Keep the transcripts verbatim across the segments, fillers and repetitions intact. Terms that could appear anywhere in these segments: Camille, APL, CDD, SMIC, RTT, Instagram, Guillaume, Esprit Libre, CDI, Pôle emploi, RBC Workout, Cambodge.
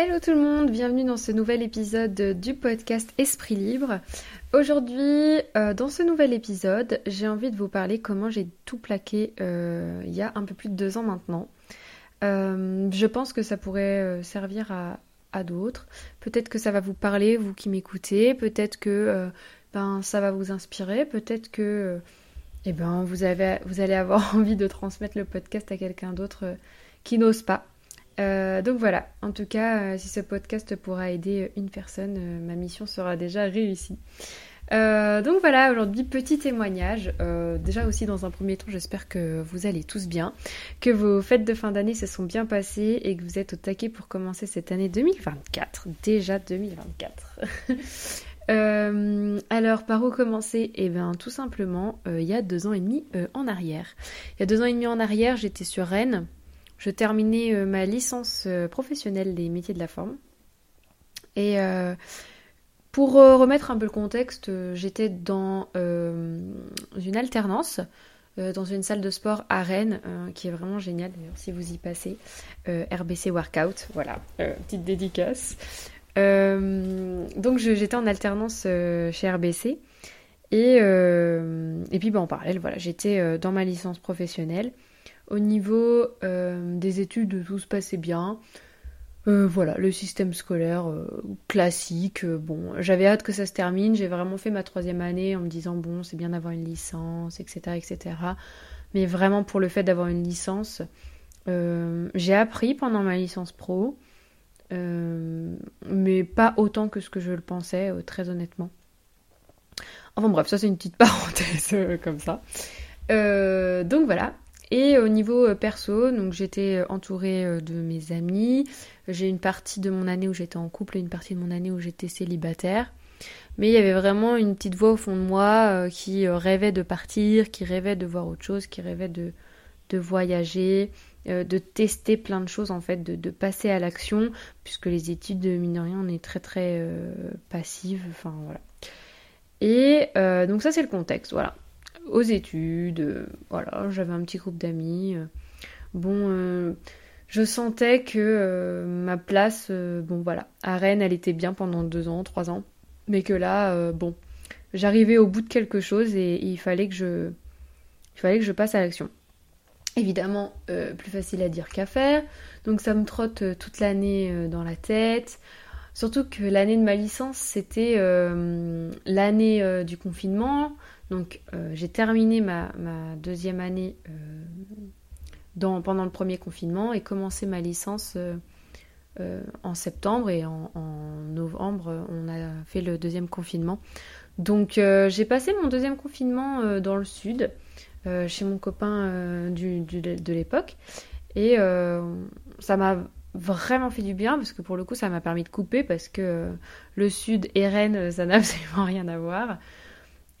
Hello tout le monde, bienvenue dans ce nouvel épisode du podcast Esprit Libre. Aujourd'hui, euh, dans ce nouvel épisode, j'ai envie de vous parler comment j'ai tout plaqué euh, il y a un peu plus de deux ans maintenant. Euh, je pense que ça pourrait servir à, à d'autres. Peut-être que ça va vous parler, vous qui m'écoutez. Peut-être que euh, ben, ça va vous inspirer. Peut-être que euh, eh ben, vous, avez, vous allez avoir envie de transmettre le podcast à quelqu'un d'autre euh, qui n'ose pas. Euh, donc voilà, en tout cas, euh, si ce podcast pourra aider une personne, euh, ma mission sera déjà réussie. Euh, donc voilà, aujourd'hui, petit témoignage. Euh, déjà aussi, dans un premier temps, j'espère que vous allez tous bien, que vos fêtes de fin d'année se sont bien passées et que vous êtes au taquet pour commencer cette année deux mille vingt-quatre. Déjà deux mille vingt-quatre. Euh, alors par où commencer? Eh bien tout simplement, euh, il y a deux ans et demi euh, en arrière. Il y a deux ans et demi en arrière, j'étais sur Rennes. Je terminais euh, ma licence euh, professionnelle des métiers de la forme. Et euh, pour euh, remettre un peu le contexte, euh, j'étais dans euh, une alternance, euh, dans une salle de sport à Rennes, euh, qui est vraiment géniale, d'ailleurs, si vous y passez. Euh, R B C Workout, voilà, euh, petite dédicace. Euh, donc je, j'étais en alternance euh, chez R B C. Et, euh, et puis bah, en parallèle, voilà, j'étais euh, dans ma licence professionnelle. Au niveau euh, des études, tout se passait bien. Euh, voilà, le système scolaire euh, classique. Euh, bon, j'avais hâte que ça se termine. J'ai vraiment fait ma troisième année en me disant, bon, c'est bien d'avoir une licence, et cetera, et cetera. Mais vraiment, pour le fait d'avoir une licence, euh, j'ai appris pendant ma licence pro, euh, mais pas autant que ce que je le pensais, euh, très honnêtement. Enfin bref, ça c'est une petite parenthèse euh, comme ça. Euh, donc voilà. Et au niveau perso, donc j'étais entourée de mes amis. J'ai une partie de mon année où j'étais en couple et une partie de mon année où j'étais célibataire. Mais il y avait vraiment une petite voix au fond de moi qui rêvait de partir, qui rêvait de voir autre chose, qui rêvait de, de voyager, de tester plein de choses en fait, de, de passer à l'action. Puisque les études, mine de rien, on est très très euh, passives. Enfin voilà. Et euh, donc ça c'est le contexte, voilà. Aux études, euh, voilà, j'avais un petit groupe d'amis. Euh, bon, euh, je sentais que euh, ma place, euh, bon voilà, à Rennes, elle était bien pendant deux ans, trois ans, mais que là, euh, bon, j'arrivais au bout de quelque chose et, et il fallait que je, il fallait que je passe à l'action. Évidemment, euh, plus facile à dire qu'à faire, donc ça me trotte toute l'année euh, dans la tête. Surtout que l'année de ma licence, c'était euh, l'année euh, du confinement. Donc euh, j'ai terminé ma, ma deuxième année euh, dans, pendant le premier confinement et commencé ma licence euh, euh, en septembre et en, en novembre on a fait le deuxième confinement. Donc euh, j'ai passé mon deuxième confinement euh, dans le sud, euh, chez mon copain euh, du, du, de l'époque et euh, ça m'a vraiment fait du bien parce que pour le coup ça m'a permis de couper parce que euh, le sud et Rennes ça n'a absolument rien à voir.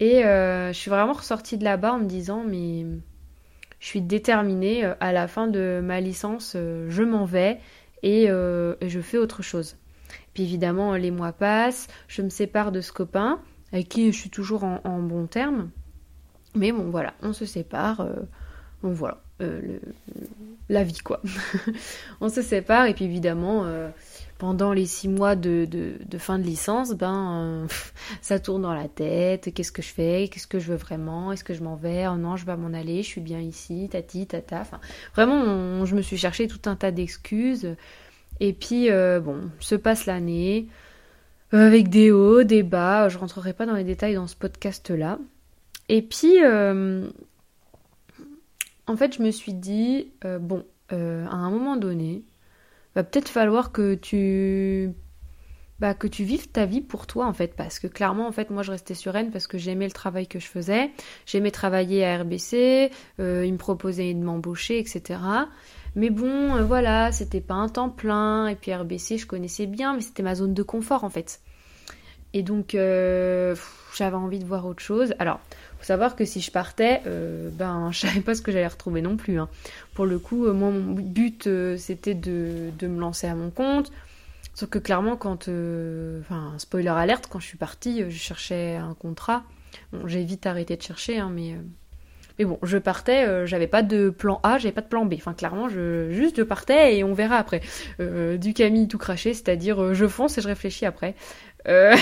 Et euh, je suis vraiment ressortie de là-bas en me disant, mais je suis déterminée, à la fin de ma licence, je m'en vais et euh, je fais autre chose. Puis évidemment, les mois passent, je me sépare de ce copain, avec qui je suis toujours en, en bon terme. Mais bon, voilà, on se sépare, euh, bon voilà, euh, le, la vie quoi. On se sépare et puis évidemment... Euh, Pendant les six mois de, de, de fin de licence, ben euh, ça tourne dans la tête. Qu'est-ce que je fais? Qu'est-ce que je veux vraiment? Est-ce que je m'en vais? Oh non, je vais m'en aller. Je suis bien ici. Tati, tata. Enfin, vraiment, on, je me suis cherché tout un tas d'excuses. Et puis, euh, bon, se passe l'année euh, avec des hauts, des bas. Je rentrerai pas dans les détails dans ce podcast-là. Et puis, euh, en fait, je me suis dit, euh, bon, euh, à un moment donné. Va peut-être falloir que tu bah, que tu vives ta vie pour toi en fait parce que clairement en fait moi je restais sur Rennes parce que j'aimais le travail que je faisais, j'aimais travailler à R B C, euh, ils me proposaient de m'embaucher etc. Mais bon euh, voilà c'était pas un temps plein et puis R B C je connaissais bien mais c'était ma zone de confort en fait et donc euh, pff, j'avais envie de voir autre chose. Alors faut savoir que si je partais, euh, ben, je savais pas ce que j'allais retrouver non plus. Hein. Pour le coup, euh, moi, mon but, euh, c'était de, de me lancer à mon compte. Sauf que clairement, quand... Euh, enfin, spoiler alerte, quand je suis partie, euh, je cherchais un contrat. Bon, j'ai vite arrêté de chercher, hein, mais... Euh, Mais bon, je partais, euh, j'avais pas de plan A, j'avais pas de plan B. Enfin, clairement, je, juste je partais et on verra après. Euh, du Camille tout craché, c'est-à-dire euh, je fonce et je réfléchis après. Euh...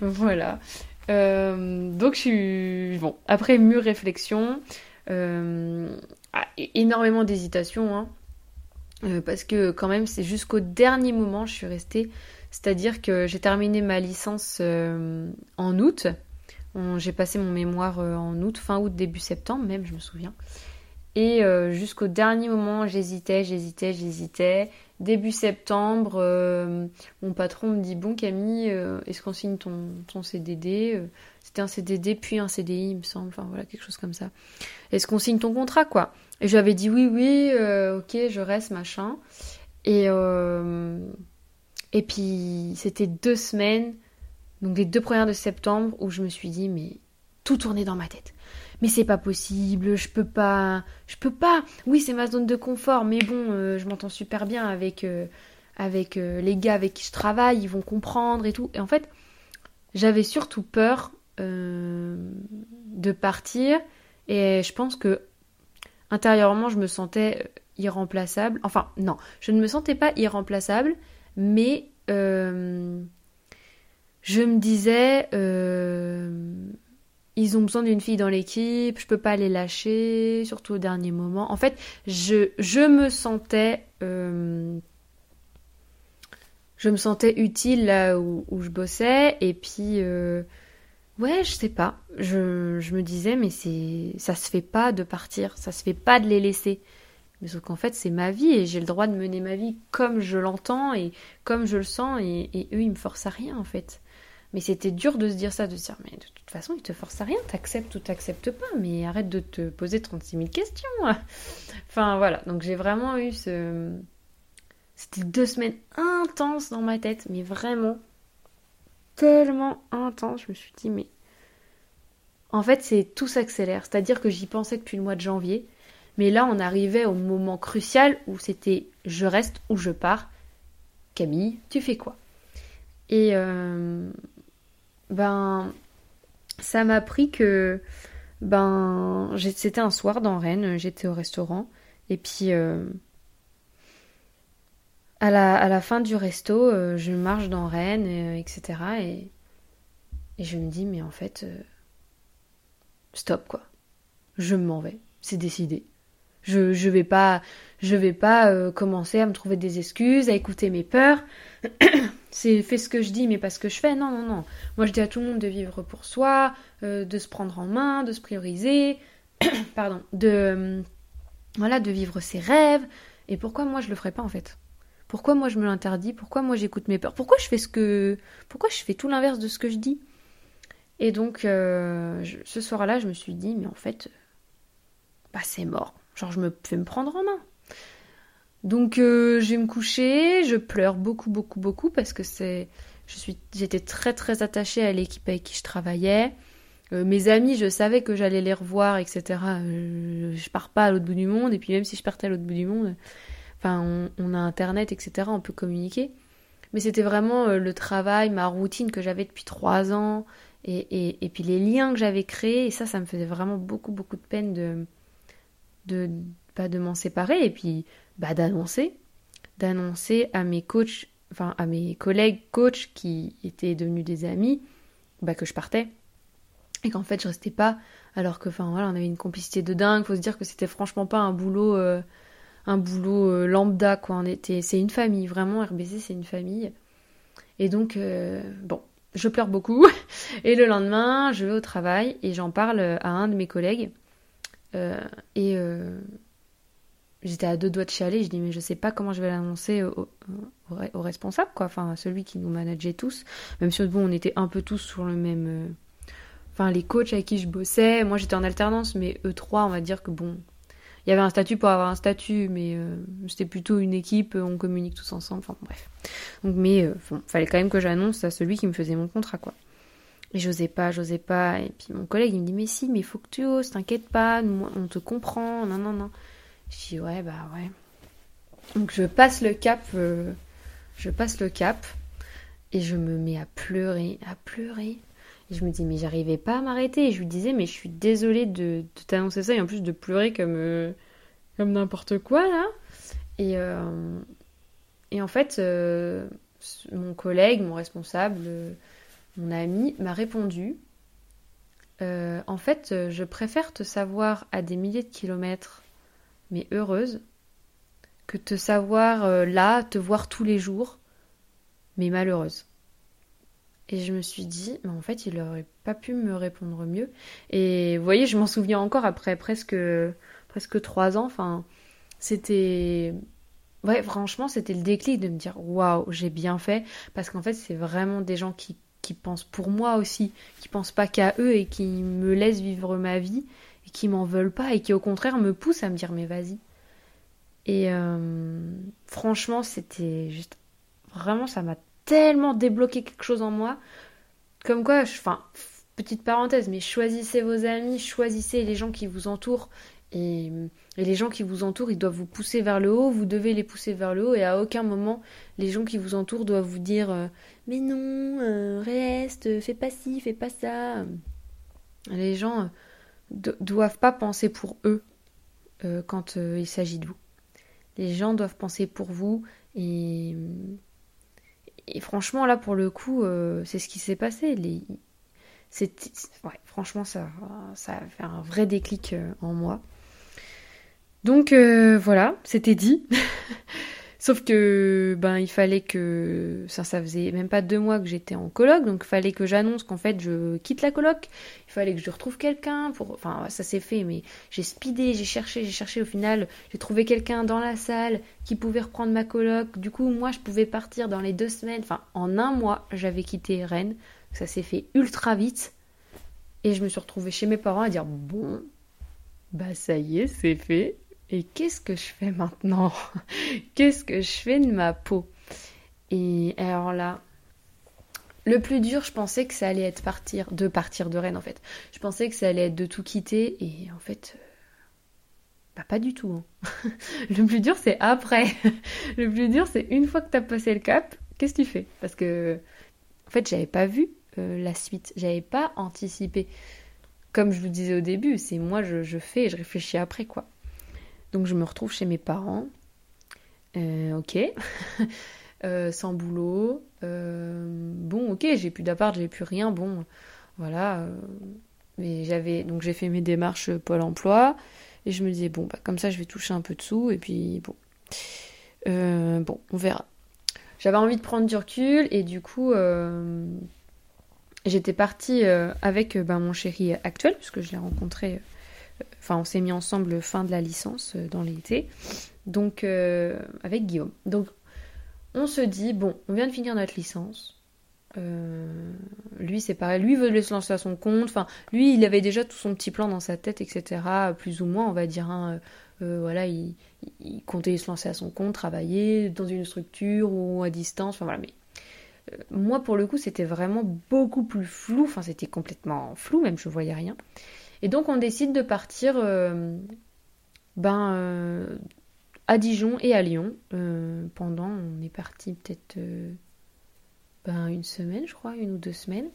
voilà. Euh, donc je suis... Bon, après mûre réflexion, euh... ah, énormément d'hésitation, hein. Euh, parce que quand même, c'est jusqu'au dernier moment je suis restée. C'est-à-dire que j'ai terminé ma licence euh, en août. On, j'ai passé mon mémoire euh, en août, fin août, début septembre même, je me souviens. Et euh, jusqu'au dernier moment, j'hésitais, j'hésitais, j'hésitais. Début septembre, euh, mon patron me dit « Bon Camille, euh, est-ce qu'on signe ton, ton C D D ?» C'était un C D D puis un C D I, il me semble. Enfin voilà, quelque chose comme ça. « Est-ce qu'on signe ton contrat, quoi ?» Et j'avais dit « Oui, oui, euh, ok, je reste, machin. » Et... Euh, Et puis, c'était deux semaines, donc les deux premières de septembre, où je me suis dit, mais tout tournait dans ma tête. Mais c'est pas possible, je peux pas, je peux pas. Oui, c'est ma zone de confort, mais bon, euh, je m'entends super bien avec, euh, avec euh, les gars avec qui je travaille, ils vont comprendre et tout. Et en fait, j'avais surtout peur euh, de partir, et je pense que intérieurement, je me sentais irremplaçable. Enfin, non, je ne me sentais pas irremplaçable, mais euh, je me disais, euh, ils ont besoin d'une fille dans l'équipe, je peux pas les lâcher, surtout au dernier moment. En fait, je, je me sentais, euh, je me sentais utile là où, où je bossais, et puis, euh, ouais, je sais pas, je, je me disais, mais c'est, ça se fait pas de partir, ça se fait pas de les laisser. Mais sauf qu'en fait, c'est ma vie et j'ai le droit de mener ma vie comme je l'entends et comme je le sens. Et, et eux, ils me forcent à rien, en fait. Mais c'était dur de se dire ça, de se dire, mais de toute façon, ils te forcent à rien. T'acceptes ou t'acceptes pas, mais arrête de te poser trente-six mille questions. Enfin, voilà. Donc, j'ai vraiment eu ce... C'était deux semaines intenses dans ma tête, mais vraiment tellement intenses. Je me suis dit, mais... En fait, c'est tout s'accélère. C'est-à-dire que j'y pensais depuis le mois de janvier. Mais là, on arrivait au moment crucial où c'était « je reste ou je pars ». Camille, tu fais quoi ? Et euh, ben, ça m'a pris que... ben, j'ai, c'était un soir dans Rennes, j'étais au restaurant. Et puis, euh, à, la, à la fin du resto, euh, je marche dans Rennes, euh, et cetera. Et, et je me dis, mais en fait, euh, stop quoi. Je m'en vais, c'est décidé. Je je vais pas je vais pas euh, commencer à me trouver des excuses, à écouter mes peurs. C'est fais ce que je dis mais pas ce que je fais. Non non non. Moi je dis à tout le monde de vivre pour soi, euh, de se prendre en main, de se prioriser, pardon, de euh, voilà, de vivre ses rêves. Et pourquoi moi je le ferais pas en fait ? Pourquoi moi je me l'interdis ? Pourquoi moi j'écoute mes peurs ? Pourquoi je fais ce que pourquoi je fais tout l'inverse de ce que je dis ? Et donc euh, je, ce soir-là, je me suis dit mais en fait bah c'est mort. Genre, je me fais me prendre en main. Donc, euh, je vais me coucher, je pleure beaucoup, beaucoup, beaucoup, parce que c'est, je suis, j'étais très, très attachée à l'équipe avec qui je travaillais. Euh, mes amis, je savais que j'allais les revoir, et cetera. Euh, je pars pas à l'autre bout du monde, et puis même si je partais à l'autre bout du monde, enfin, on, on a Internet, et cetera, on peut communiquer. Mais c'était vraiment euh, le travail, ma routine que j'avais depuis trois ans, et, et, et puis les liens que j'avais créés, et ça, ça me faisait vraiment beaucoup, beaucoup de peine de... de pas bah, de m'en séparer et puis bah d'annoncer d'annoncer à mes coachs enfin à mes collègues coachs qui étaient devenus des amis bah que je partais et qu'en fait je restais pas alors que enfin voilà on avait une complicité de dingue. Faut se dire que c'était franchement pas un boulot euh, un boulot euh, lambda quoi. On était c'est une famille vraiment. R B C c'est une famille et donc euh, bon je pleure beaucoup et le lendemain je vais au travail et j'en parle à un de mes collègues. Euh, et euh, j'étais à deux doigts de chialer. Je dis mais je sais pas comment je vais l'annoncer au, au, au responsable quoi, enfin à celui qui nous manageait tous. Même si bon on était un peu tous sur le même, euh, enfin les coachs avec qui je bossais. Moi j'étais en alternance mais eux trois on va dire que bon, il y avait un statut pour avoir un statut mais euh, c'était plutôt une équipe. On communique tous ensemble. Enfin bref. Donc mais euh, bon, fallait quand même que j'annonce à celui qui me faisait mon contrat quoi. Et j'osais pas, j'osais pas. Et puis mon collègue, il me dit, mais si, mais faut que tu oses, t'inquiète pas, nous, on te comprend, non, non, non. Je dis, ouais, bah ouais. Donc je passe le cap, euh, je passe le cap, et je me mets à pleurer, à pleurer. Et je me dis, mais j'arrivais pas à m'arrêter. Et je lui disais, mais je suis désolée de, de t'annoncer ça et en plus de pleurer comme, euh, comme n'importe quoi, là. Et, euh, et en fait, euh, mon collègue, mon responsable, euh, mon ami m'a répondu, euh, en fait, je préfère te savoir à des milliers de kilomètres, mais heureuse, que te savoir euh, là, te voir tous les jours, mais malheureuse. Et je me suis dit, mais en fait, il n'aurait pas pu me répondre mieux. Et vous voyez, je m'en souviens encore après presque, presque trois ans. Enfin, c'était... Ouais, franchement, c'était le déclic de me dire, waouh, j'ai bien fait. Parce qu'en fait, c'est vraiment des gens qui, qui pensent pour moi aussi, qui pensent pas qu'à eux et qui me laissent vivre ma vie et qui m'en veulent pas et qui, au contraire, me poussent à me dire, mais vas-y. Et euh, franchement, c'était juste... Vraiment, ça m'a tellement débloqué quelque chose en moi, comme quoi, je, enfin, petite parenthèse, mais choisissez vos amis, choisissez les gens qui vous entourent, et, et les gens qui vous entourent, ils doivent vous pousser vers le haut, vous devez les pousser vers le haut, et à aucun moment, les gens qui vous entourent doivent vous dire, euh, mais non, euh, reste, fais pas ci, fais pas ça. Les gens euh, do- doivent pas penser pour eux euh, quand euh, il s'agit de vous. Les gens doivent penser pour vous, et... Et franchement, là, pour le coup, euh, c'est ce qui s'est passé. Les... C'était... Ouais, franchement, ça, ça a fait un vrai déclic euh, en moi. Donc, euh, voilà, c'était dit. Sauf que, ben, il fallait que... Ça, ça faisait même pas deux mois que j'étais en coloc, donc il fallait que j'annonce qu'en fait, je quitte la coloc. Il fallait que je retrouve quelqu'un pour... Enfin, ça s'est fait, mais j'ai speedé, j'ai cherché, j'ai cherché. Au final, j'ai trouvé quelqu'un dans la salle qui pouvait reprendre ma coloc. Du coup, moi, je pouvais partir dans les deux semaines. Enfin, en un mois, j'avais quitté Rennes. Ça s'est fait ultra vite. Et je me suis retrouvée chez mes parents à dire, bon, bah ça y est, c'est fait. Et qu'est-ce que je fais maintenant ? Qu'est-ce que je fais de ma peau ? Et alors là, le plus dur, je pensais que ça allait être partir, de partir de Rennes en fait. Je pensais que ça allait être de tout quitter et en fait, bah pas du tout. Hein. Le plus dur, c'est après. Le plus dur, c'est une fois que t'as passé le cap, qu'est-ce que tu fais ? Parce que, en fait, j'avais pas vu euh, la suite, j'avais pas anticipé. Comme je vous disais au début, c'est moi, je, je fais et je réfléchis après quoi. Donc je me retrouve chez mes parents, euh, ok, euh, sans boulot, euh, bon ok, j'ai plus d'appart, j'ai plus rien, bon, voilà. Euh, mais j'avais, donc j'ai fait mes démarches Pôle emploi, et je me disais, bon, bah, comme ça je vais toucher un peu de sous, et puis bon, euh, bon, on verra. J'avais envie de prendre du recul, et du coup, euh, j'étais partie euh, avec bah, mon chéri actuel, puisque je l'ai rencontré... Enfin, on s'est mis ensemble fin de la licence euh, dans l'été, donc euh, avec Guillaume. Donc, on se dit, bon, on vient de finir notre licence. Euh, lui, c'est pareil. Lui, il veut se lancer à son compte. Enfin, lui, il avait déjà tout son petit plan dans sa tête, et cetera. Plus ou moins, on va dire. Hein, euh, voilà, il, il comptait se lancer à son compte, travailler dans une structure ou à distance. Enfin, voilà. Mais euh, moi, pour le coup, c'était vraiment beaucoup plus flou. Enfin, c'était complètement flou, même je voyais rien. Et donc on décide de partir euh, ben, euh, à Dijon et à Lyon. Euh, pendant, on est parti peut-être euh, ben, une semaine, je crois, une ou deux semaines.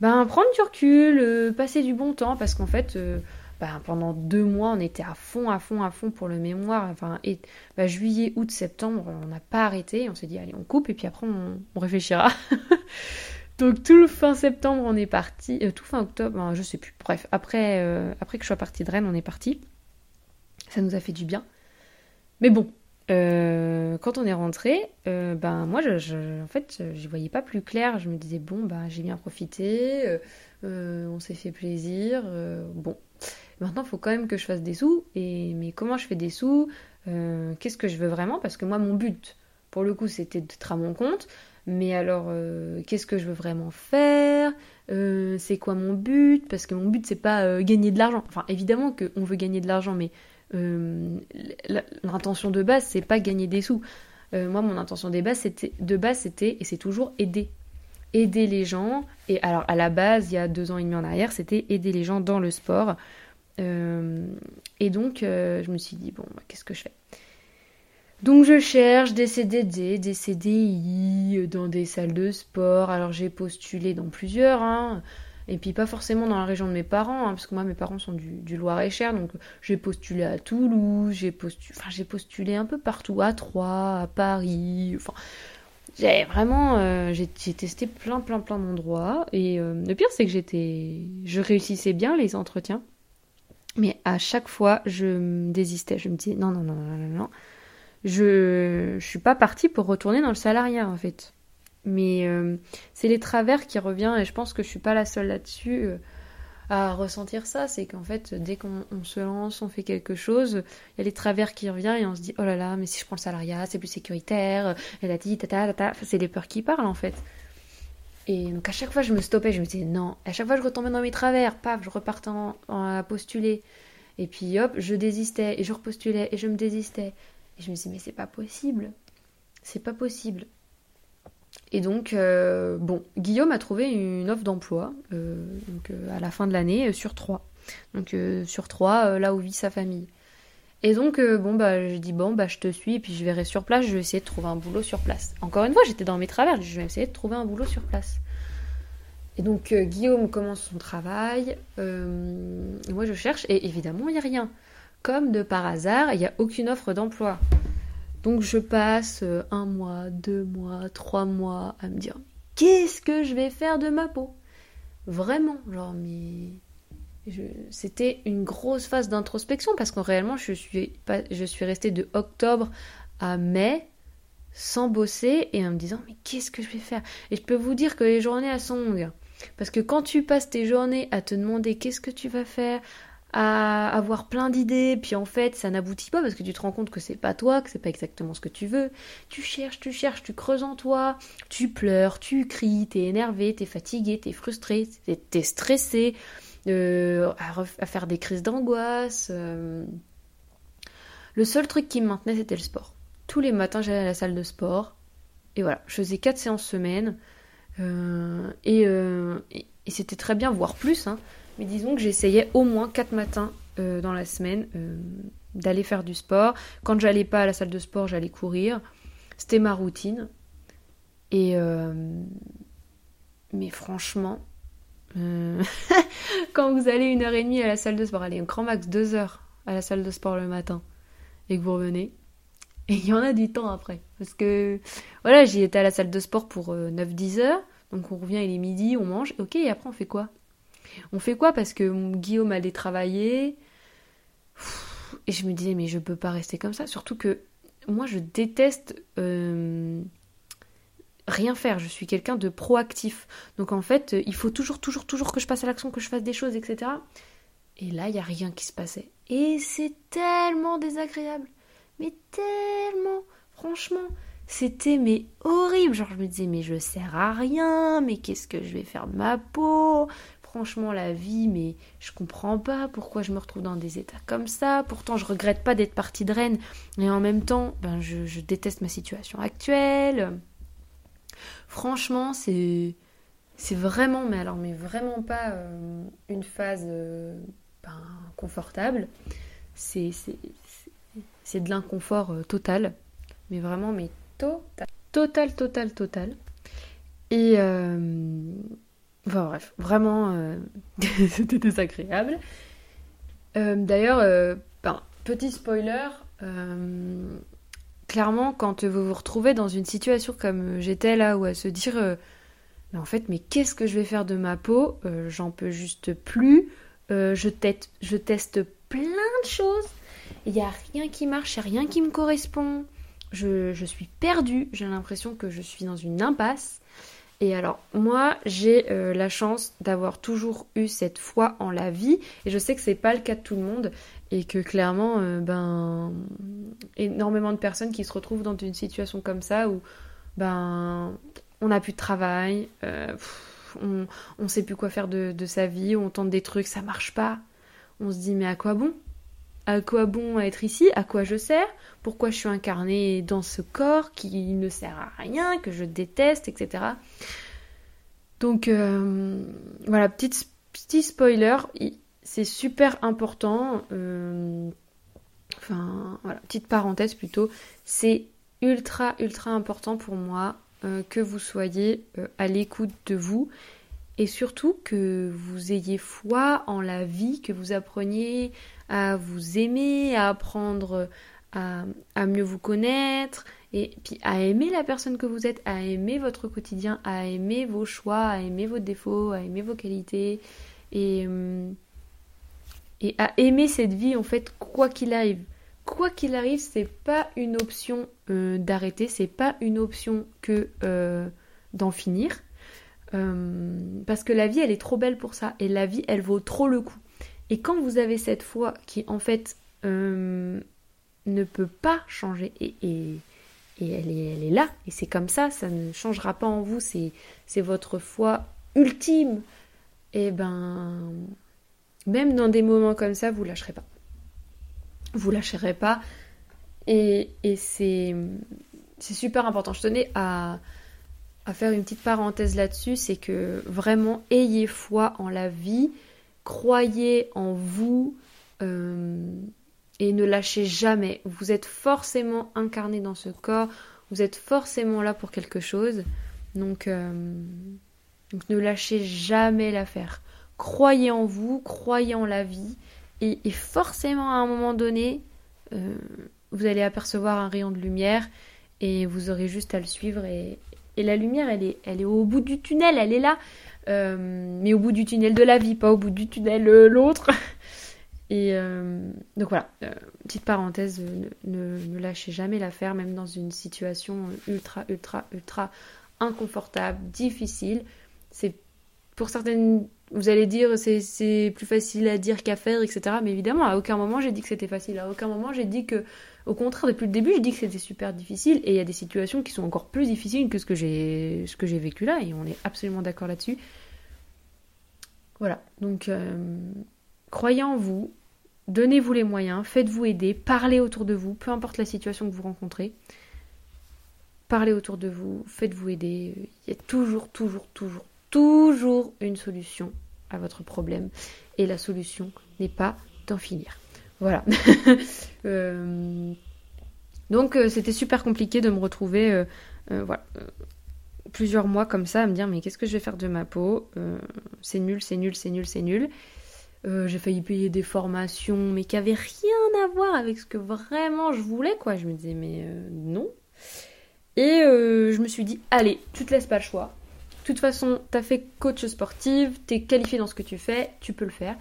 Ben, prendre du recul, euh, passer du bon temps, parce qu'en fait, euh, ben, pendant deux mois, on était à fond, à fond, à fond pour le mémoire. Enfin, et, ben, juillet, août, septembre, on n'a pas arrêté. On s'est dit, allez, on coupe et puis après, on, on réfléchira. Donc tout le fin septembre, on est parti, euh, tout fin octobre, hein, je sais plus, bref, après, euh, après que je sois partie de Rennes, on est parti. Ça nous a fait du bien. Mais bon, euh, quand on est rentré, euh, ben moi, je, je, en fait, je voyais pas plus clair. Je me disais, bon, ben, j'ai bien profité, euh, euh, on s'est fait plaisir, euh, bon. Maintenant, il faut quand même que je fasse des sous, et, mais comment je fais des sous euh, qu'est-ce que je veux vraiment ? Parce que moi, mon but, pour le coup, c'était d'être à mon compte. Mais alors, euh, qu'est-ce que je veux vraiment faire ? euh, C'est quoi mon but ? Parce que mon but, c'est pas euh, gagner de l'argent. Enfin, évidemment qu'on veut gagner de l'argent, mais euh, l'intention de base, c'est pas gagner des sous. Euh, moi, mon intention de base, c'était, de base, c'était, et c'est toujours, aider. Aider les gens. Et alors, à la base, il y a deux ans et demi en arrière, c'était aider les gens dans le sport. Euh, et donc, euh, je me suis dit, bon, bah, qu'est-ce que je fais ? Donc je cherche des C D D, des C D I dans des salles de sport. Alors j'ai postulé dans plusieurs, hein. Et puis pas forcément dans la région de mes parents, hein, parce que moi mes parents sont du, du Loir-et-Cher, donc j'ai postulé à Toulouse, j'ai postulé, enfin, j'ai postulé un peu partout, à Troyes, à Paris, enfin j'ai vraiment, euh, j'ai, j'ai testé plein plein plein d'endroits, et euh, le pire c'est que j'étais, je réussissais bien les entretiens, mais à chaque fois je me désistais, je me disais non non non non non, non. Je, je suis pas partie pour retourner dans le salariat en fait. Mais euh, c'est les travers qui reviennent, et je pense que je suis pas la seule là-dessus euh, à ressentir ça. C'est qu'en fait, dès qu'on on se lance, on fait quelque chose, il y a les travers qui reviennent et on se dit « Oh là là, mais si je prends le salariat, c'est plus sécuritaire, elle a dit tata tata ». Enfin, c'est les peurs qui parlent en fait. Et donc à chaque fois, je me stoppais, je me disais « Non ». À chaque fois, je retombais dans mes travers, paf, je repartais en, en, à postuler. Et puis hop, je désistais, et je repostulais, et je me désistais. Et je me disais « Mais c'est pas possible, c'est pas possible ». Et donc, euh, bon, Guillaume a trouvé une offre d'emploi euh, donc, euh, à la fin de l'année euh, sur Troyes. Donc euh, sur Troyes, euh, là où vit sa famille. Et donc, euh, bon, bah, j'ai dit, bon, bah, je te suis et puis je verrai sur place, je vais essayer de trouver un boulot sur place. Encore une fois, j'étais dans mes travers, je vais essayer de trouver un boulot sur place. Et donc, euh, Guillaume commence son travail, euh, et moi je cherche, et évidemment, il n'y a rien. Comme de par hasard, il n'y a aucune offre d'emploi. Donc je passe un mois, deux mois, trois mois à me dire « Qu'est-ce que je vais faire de ma peau ?» Vraiment, genre, mais... Je... C'était une grosse phase d'introspection parce que réellement, je suis, pas... je suis restée de octobre à mai sans bosser et en me disant « Mais qu'est-ce que je vais faire ?» Et je peux vous dire que les journées, elles sont longues. Parce que quand tu passes tes journées à te demander « Qu'est-ce que tu vas faire ?» à avoir plein d'idées, puis en fait ça n'aboutit pas parce que tu te rends compte que c'est pas toi, que c'est pas exactement ce que tu veux. Tu cherches, tu cherches, tu creuses en toi, tu pleures, tu cries, t'es énervé, t'es fatigué, t'es frustré, t'es, t'es stressé, euh, à, ref- à faire des crises d'angoisse. Euh... Le seul truc qui me maintenait c'était le sport. Tous les matins j'allais à la salle de sport, et voilà, je faisais quatre séances semaine, euh, et, euh, et, et c'était très bien, voire plus, hein. Mais disons que j'essayais au moins quatre matins euh, dans la semaine euh, d'aller faire du sport. Quand j'allais pas à la salle de sport, j'allais courir. C'était ma routine. Et euh... mais franchement, euh... quand vous allez une heure et demie à la salle de sport, allez, un grand max deux heures à la salle de sport le matin, et que vous revenez, et il y en a du temps après. Parce que voilà, j'y étais à la salle de sport pour euh, neuf dix heures. Donc on revient, il est midi, on mange. Ok, et après on fait quoi ? On fait quoi ? Parce que Guillaume allait travailler. Et je me disais, mais je peux pas rester comme ça. Surtout que moi, je déteste euh, rien faire. Je suis quelqu'un de proactif. Donc en fait, il faut toujours, toujours, toujours que je passe à l'action, que je fasse des choses, et cetera. Et là, il n'y a rien qui se passait. Et c'est tellement désagréable. Mais tellement, franchement... C'était mais horrible, genre je me disais mais je sers à rien, mais qu'est-ce que je vais faire de ma peau ? Franchement la vie, mais je comprends pas pourquoi je me retrouve dans des états comme ça. Pourtant je regrette pas d'être partie de Rennes, et en même temps ben, je, je déteste ma situation actuelle. Franchement c'est, c'est vraiment, mais alors mais vraiment pas euh, une phase euh, ben, confortable, c'est, c'est, c'est, c'est de l'inconfort euh, total. Mais vraiment, mais total, total, total, total. Et, euh... enfin bref, vraiment, euh... c'était désagréable. Euh, d'ailleurs, euh, ben, petit spoiler, euh... clairement, quand vous vous retrouvez dans une situation comme j'étais là, où à se dire, euh, mais en fait, mais qu'est-ce que je vais faire de ma peau ? euh, J'en peux juste plus, euh, je, tête, je teste plein de choses, il n'y a rien qui marche, il n'y a rien qui me correspond. Je, je suis perdue, j'ai l'impression que je suis dans une impasse. Et alors, moi, j'ai euh, la chance d'avoir toujours eu cette foi en la vie. Et je sais que c'est pas le cas de tout le monde. Et que clairement, euh, ben, énormément de personnes qui se retrouvent dans une situation comme ça où, ben, on n'a plus de travail, euh, pff, on, on sait plus quoi faire de, de sa vie, on tente des trucs, ça marche pas. On se dit, mais à quoi bon ? À quoi bon être ici ? À quoi je sers ? Pourquoi je suis incarnée dans ce corps qui ne sert à rien, que je déteste, et cetera. Donc, euh, voilà, petit, petit spoiler, c'est super important euh, Enfin, voilà, petite parenthèse plutôt. C'est ultra, ultra important pour moi euh, que vous soyez euh, à l'écoute de vous et surtout que vous ayez foi en la vie, que vous appreniez à vous aimer, à apprendre à, à mieux vous connaître et puis à aimer la personne que vous êtes, à aimer votre quotidien, à aimer vos choix, à aimer vos défauts, à aimer vos qualités et, et à aimer cette vie en fait quoi qu'il arrive. Quoi qu'il arrive, c'est pas une option euh, d'arrêter, c'est pas une option que euh, d'en finir. Euh, parce que la vie, elle est trop belle pour ça. Et la vie, elle vaut trop le coup. Et quand vous avez cette foi qui, en fait, euh, ne peut pas changer, et, et, et elle, est, elle est là, et c'est comme ça, ça ne changera pas en vous, c'est, c'est votre foi ultime, et ben, même dans des moments comme ça, vous lâcherez pas. Vous lâcherez pas et, et c'est, c'est super important. Je tenais à, à faire une petite parenthèse là-dessus, c'est que vraiment ayez foi en la vie, croyez en vous euh, et ne lâchez jamais. Vous êtes forcément incarné dans ce corps, vous êtes forcément là pour quelque chose, donc, euh, donc ne lâchez jamais l'affaire. Croyez en vous, croyez en la vie. Et, et forcément, à un moment donné, euh, vous allez apercevoir un rayon de lumière et vous aurez juste à le suivre. Et, et la lumière, elle est, elle est au bout du tunnel, elle est là. Euh, mais au bout du tunnel de la vie, pas au bout du tunnel euh, l'autre. Et euh, donc voilà, euh, petite parenthèse, ne, ne, ne lâchez jamais l'affaire, même dans une situation ultra, ultra, ultra inconfortable, difficile. C'est pour certaines... Vous allez dire c'est, c'est plus facile à dire qu'à faire, et cetera. Mais évidemment, à aucun moment j'ai dit que c'était facile. À aucun moment j'ai dit que... Au contraire, depuis le début, j'ai dit que c'était super difficile. Et il y a des situations qui sont encore plus difficiles que ce que j'ai, ce que j'ai vécu là. Et on est absolument d'accord là-dessus. Voilà. Donc, euh, croyez en vous. Donnez-vous les moyens. Faites-vous aider. Parlez autour de vous. Peu importe la situation que vous rencontrez. Parlez autour de vous. Faites-vous aider. Il y a toujours, toujours, toujours, toujours une solution à votre problème et la solution n'est pas d'en finir. Voilà. euh... Donc euh, c'était super compliqué de me retrouver euh, euh, voilà, euh, plusieurs mois comme ça à me dire mais qu'est-ce que je vais faire de ma peau euh, c'est nul, c'est nul, c'est nul, c'est nul. Euh, j'ai failli payer des formations mais qui n'avaient rien à voir avec ce que vraiment je voulais quoi. Je me disais mais euh, non. Et euh, je me suis dit allez, tu te laisses pas le choix. De toute façon, t'as fait coach sportive, t'es qualifié dans ce que tu fais, tu peux le faire.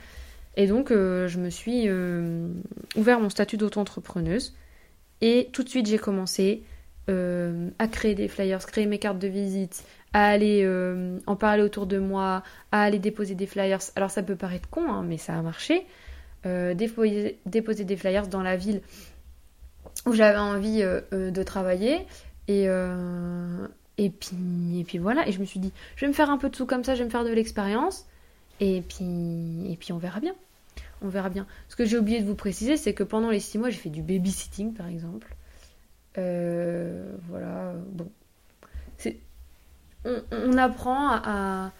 Et donc, euh, je me suis euh, ouvert mon statut d'auto-entrepreneuse. Et tout de suite, j'ai commencé euh, à créer des flyers, créer mes cartes de visite, à aller euh, en parler autour de moi, à aller déposer des flyers. Alors, ça peut paraître con, hein, mais ça a marché. Euh, déposer, déposer des flyers dans la ville où j'avais envie euh, de travailler. Et... Euh, Et puis, et puis voilà, et je me suis dit, je vais me faire un peu de sous comme ça, je vais me faire de l'expérience, et puis, et puis on verra bien, on verra bien. Ce que j'ai oublié de vous préciser, c'est que pendant les six mois, j'ai fait du babysitting, par exemple. Euh, voilà, bon. C'est, on, on apprend à, à,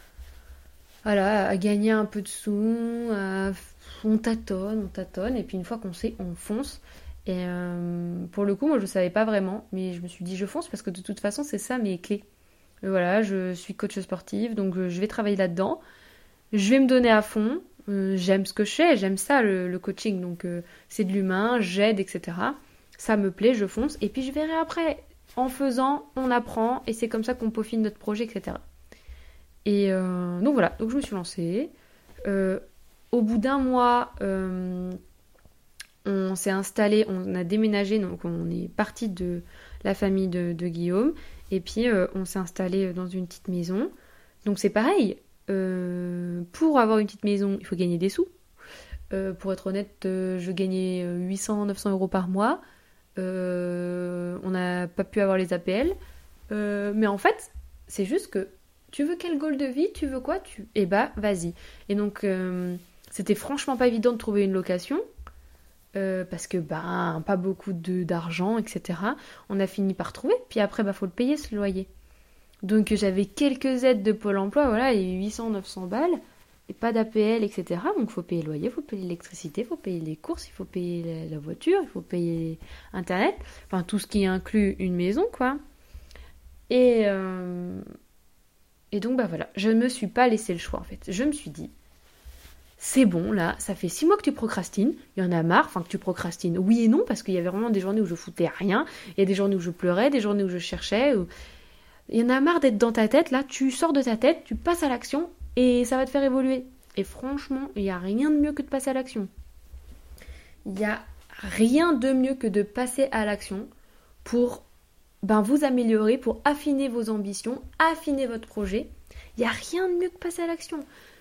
voilà, à gagner un peu de sous, à, on tâtonne, on tâtonne, et puis une fois qu'on sait, on fonce. Et euh, pour le coup, moi je ne savais pas vraiment, mais je me suis dit je fonce parce que de toute façon c'est ça mes clés. Et voilà, je suis coach sportive, donc je vais travailler là-dedans, je vais me donner à fond, euh, j'aime ce que je fais, j'aime ça le, le coaching, donc euh, c'est de l'humain, j'aide, et cetera. Ça me plaît, je fonce, et puis je verrai après. En faisant, on apprend, et c'est comme ça qu'on peaufine notre projet, et cetera. Et euh, donc voilà, donc je me suis lancée. Euh, au bout d'un mois... Euh, On s'est installé, on a déménagé, donc on est parti de la famille de, de Guillaume. Et puis, euh, on s'est installé dans une petite maison. Donc, c'est pareil. Euh, pour avoir une petite maison, il faut gagner des sous. Euh, pour être honnête, euh, je gagnais huit cents, neuf cents euros par mois. Euh, on n'a pas pu avoir les A P L. Euh, mais en fait, c'est juste que tu veux quel goal de vie, tu veux quoi tu... Eh bah, vas-y. Et donc, euh, c'était franchement pas évident de trouver une location. Euh, parce que ben pas beaucoup de, d'argent, et cetera. On a fini par trouver, puis après il bah, faut le payer ce loyer. Donc j'avais quelques aides de Pôle emploi, voilà, et huit cents, neuf cents balles. et pas d'A P L, et cetera. Donc il faut payer le loyer, il faut payer l'électricité, il faut payer les courses, il faut payer la voiture, il faut payer Internet, enfin tout ce qui inclut une maison, quoi. Et, euh... et donc bah voilà, je ne me suis pas laissé le choix en fait. Je me suis dit, c'est bon là, ça fait six mois que tu procrastines, il y en a marre, enfin que tu procrastines. Oui et non, parce qu'il y avait vraiment des journées où je foutais rien, il y a des journées où je pleurais, des journées où je cherchais, où... il y en a marre d'être dans ta tête, là tu sors de ta tête, tu passes à l'action et ça va te faire évoluer. Et franchement, il n'y a rien de mieux que de passer à l'action. Il n'y a rien de mieux que de passer à l'action pour ben, vous améliorer, pour affiner vos ambitions, affiner votre projet. Il n'y a rien de mieux que passer à l'action.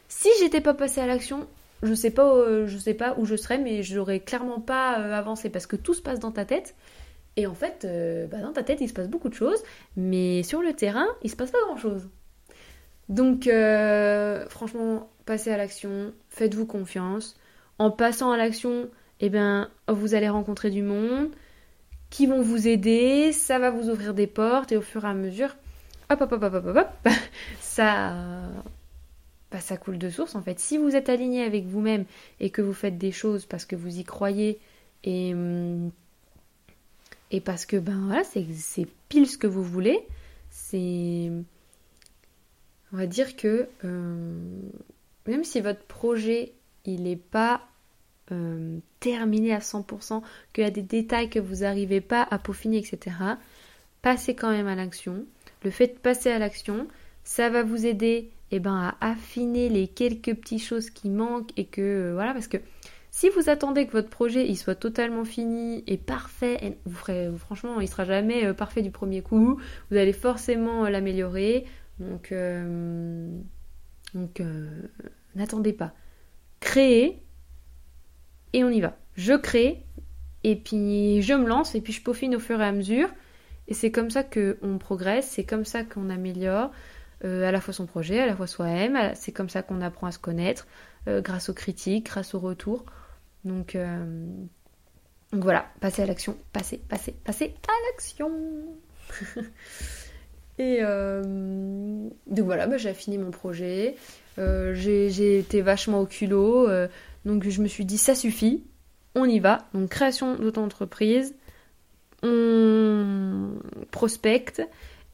Si j'étais pas passée à l'action, je sais pas, euh, je sais pas où je serais, mais j'aurais clairement pas euh, avancé parce que tout se passe dans ta tête. Et en fait, euh, bah dans ta tête, il se passe beaucoup de choses, mais sur le terrain, il se passe pas grand-chose. Donc, euh, franchement, passez à l'action, faites-vous confiance. En passant à l'action, eh ben, vous allez rencontrer du monde qui vont vous aider, ça va vous ouvrir des portes, et au fur et à mesure, hop, hop, hop, hop, hop, hop, hop, ça, bah, ça coule de source, en fait. Si vous êtes aligné avec vous-même et que vous faites des choses parce que vous y croyez et... Hum, Et parce que, ben voilà, c'est, c'est pile ce que vous voulez. C'est... On va dire que... Euh, même si votre projet, il n'est pas euh, terminé à cent pour cent, qu'il y a des détails que vous n'arrivez pas à peaufiner, et cetera, passez quand même à l'action. Le fait de passer à l'action, ça va vous aider eh ben, à affiner les quelques petites choses qui manquent et que... Euh, voilà, parce que... Si vous attendez que votre projet il soit totalement fini et parfait, vous ferez, franchement, il ne sera jamais parfait du premier coup. Vous allez forcément l'améliorer. Donc, euh, donc euh, n'attendez pas. Créez et on y va. Je crée et puis je me lance et puis je peaufine au fur et à mesure. Et c'est comme ça qu'on progresse, c'est comme ça qu'on améliore euh, à la fois son projet, à la fois soi-même. C'est comme ça qu'on apprend à se connaître euh, grâce aux critiques, grâce aux retours. Donc, euh, donc voilà, passez à l'action, passez, passez, passez à l'action. Et euh, donc voilà, bah, j'ai affiné mon projet, euh, j'ai, j'ai été vachement au culot, euh, donc je me suis dit ça suffit, on y va. Donc création d'auto-entreprise, on prospecte.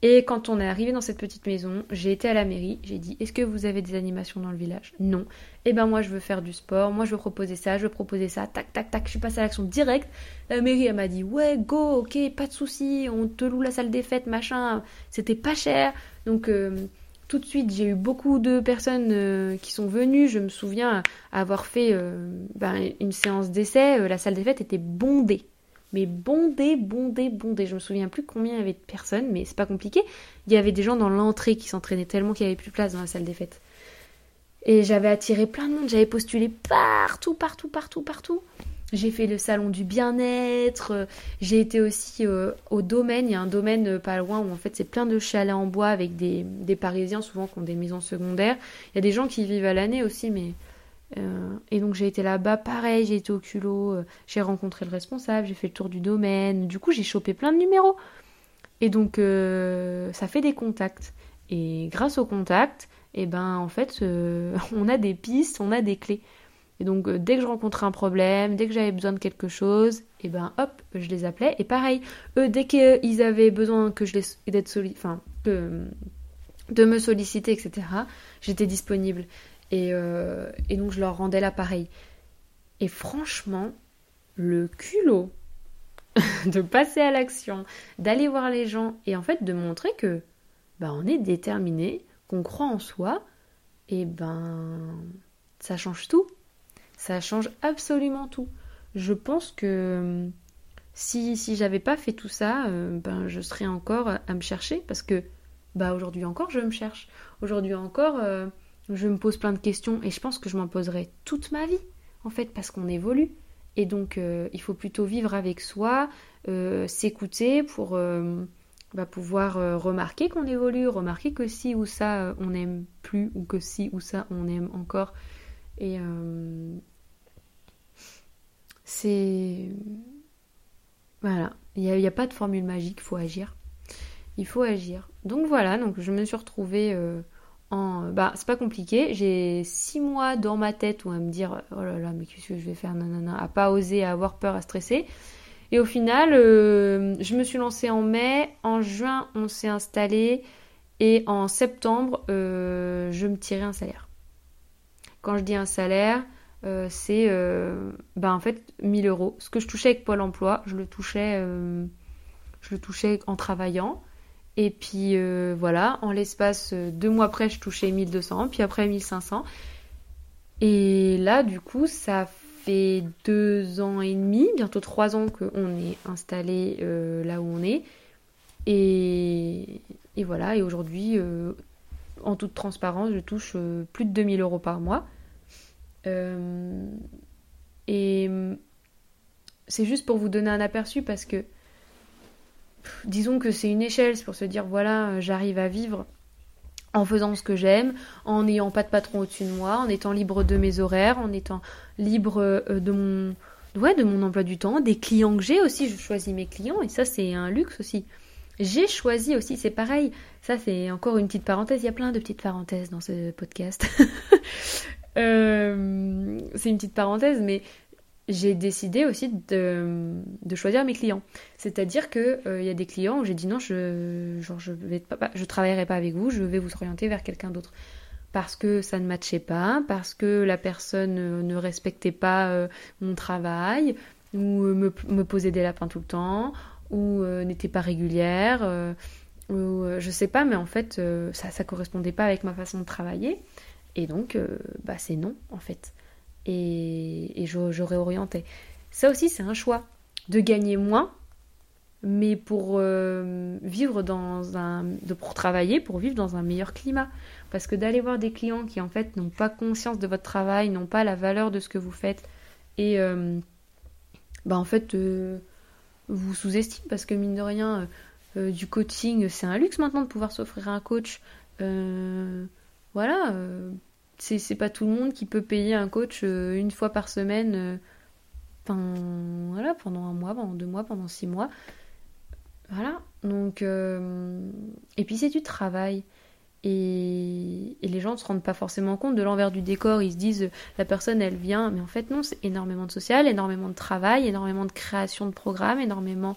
Et quand on est arrivé dans cette petite maison, j'ai été à la mairie, j'ai dit « Est-ce que vous avez des animations dans le village ?» Non. Eh ben moi, je veux faire du sport, moi, je veux proposer ça, je veux proposer ça, tac, tac, tac. Je suis passée à l'action directe. La mairie, elle m'a dit « Ouais, go, ok, pas de souci, on te loue la salle des fêtes, machin. » C'était pas cher. Donc, euh, tout de suite, j'ai eu beaucoup de personnes euh, qui sont venues. Je me souviens avoir fait euh, ben, une séance d'essai. La salle des fêtes était bondée. Mais bondé, bondé, bondé. Je me souviens plus combien il y avait de personnes, mais c'est pas compliqué. Il y avait des gens dans l'entrée qui s'entraînaient tellement qu'il n'y avait plus de place dans la salle des fêtes. Et j'avais attiré plein de monde, j'avais postulé partout, partout, partout, partout. J'ai fait le salon du bien-être, j'ai été aussi euh, au domaine. Il y a un domaine pas loin où en fait c'est plein de chalets en bois avec des, des Parisiens souvent qui ont des maisons secondaires. Il y a des gens qui vivent à l'année aussi, mais... Euh, et donc j'ai été là-bas, pareil, j'ai été au culot, euh, j'ai rencontré le responsable, j'ai fait le tour du domaine, du coup j'ai chopé plein de numéros. Et donc euh, ça fait des contacts. Et grâce aux contacts, et eh ben en fait euh, on a des pistes, on a des clés. Et donc euh, dès que je rencontrais un problème, dès que j'avais besoin de quelque chose, et eh ben hop, je les appelais. Et pareil, eux dès qu'ils avaient besoin que je les d'être soli- enfin que, de me solliciter, et cetera, j'étais disponible. Et, euh, et donc je leur rendais l'appareil. Et franchement, le culot de passer à l'action, d'aller voir les gens et en fait de montrer que bah, on est déterminé, qu'on croit en soi, et ben ça change tout. Ça change absolument tout. Je pense que si, si j'avais pas fait tout ça, euh, ben, je serais encore à me chercher parce que bah, aujourd'hui encore je me cherche. Aujourd'hui encore... Euh, Je me pose plein de questions et je pense que je m'en poserai toute ma vie, en fait, parce qu'on évolue. Et donc, euh, il faut plutôt vivre avec soi, euh, s'écouter pour euh, bah, pouvoir euh, remarquer qu'on évolue, remarquer que si ou ça, euh, on n'aime plus, ou que si ou ça, on aime encore. Et euh, c'est... Voilà, il n'y a, y a pas de formule magique, il faut agir. Il faut agir. Donc voilà, donc je me suis retrouvée... Euh, en... Bah, c'est pas compliqué, j'ai six mois dans ma tête où à me dire « Oh là là, mais qu'est-ce que je vais faire ?» nanana, à pas oser, à avoir peur, à stresser. Et au final, euh, je me suis lancée en mai, en juin, on s'est installé et en septembre, euh, je me tirais un salaire. Quand je dis un salaire, euh, c'est euh, bah, en fait mille euros. Ce que je touchais avec Pôle emploi, je le touchais, euh, je le touchais en travaillant. Et puis euh, voilà, en l'espace euh, deux mois après, je touchais mille deux cents, puis après mille cinq cents. Et là, du coup, ça fait deux ans et demi, bientôt trois ans qu'on est installé euh, là où on est. Et, et voilà, et aujourd'hui, euh, en toute transparence, je touche euh, plus de deux mille euros par mois. Euh, et c'est juste pour vous donner un aperçu parce que disons que c'est une échelle, c'est pour se dire voilà, j'arrive à vivre en faisant ce que j'aime, en n'ayant pas de patron au-dessus de moi, en étant libre de mes horaires, en étant libre de mon, ouais, de mon emploi du temps, des clients que j'ai aussi, je choisis mes clients et ça c'est un luxe aussi. J'ai choisi aussi, c'est pareil, ça c'est encore une petite parenthèse, il y a plein de petites parenthèses dans ce podcast. euh, c'est une petite parenthèse mais... j'ai décidé aussi de, de choisir mes clients. C'est-à-dire qu'il euh, y a des clients où j'ai dit non, je genre je vais pas, je travaillerai pas avec vous, je vais vous orienter vers quelqu'un d'autre. Parce que ça ne matchait pas, parce que la personne ne respectait pas euh, mon travail, ou me, me posait des lapins tout le temps, ou euh, n'était pas régulière, euh, ou euh, je sais pas, mais en fait, euh, ça ça correspondait pas avec ma façon de travailler. Et donc, euh, bah c'est non, en fait. Et, et je, je réorientais. Ça aussi, c'est un choix de gagner moins, mais pour euh, vivre dans un, de, pour travailler, pour vivre dans un meilleur climat. Parce que d'aller voir des clients qui en fait n'ont pas conscience de votre travail, n'ont pas la valeur de ce que vous faites, et euh, bah en fait euh, vous sous-estimez parce que mine de rien, euh, du coaching, c'est un luxe maintenant de pouvoir s'offrir un coach. Euh, voilà. Euh, C'est, c'est pas tout le monde qui peut payer un coach euh, une fois par semaine euh, enfin, voilà, pendant un mois, pendant deux mois, pendant six mois. Voilà. Donc, euh... Et puis c'est du travail. Et... et les gens ne se rendent pas forcément compte de l'envers du décor. Ils se disent la personne elle vient, mais en fait non, c'est énormément de social, énormément de travail, énormément de création de programmes, énormément...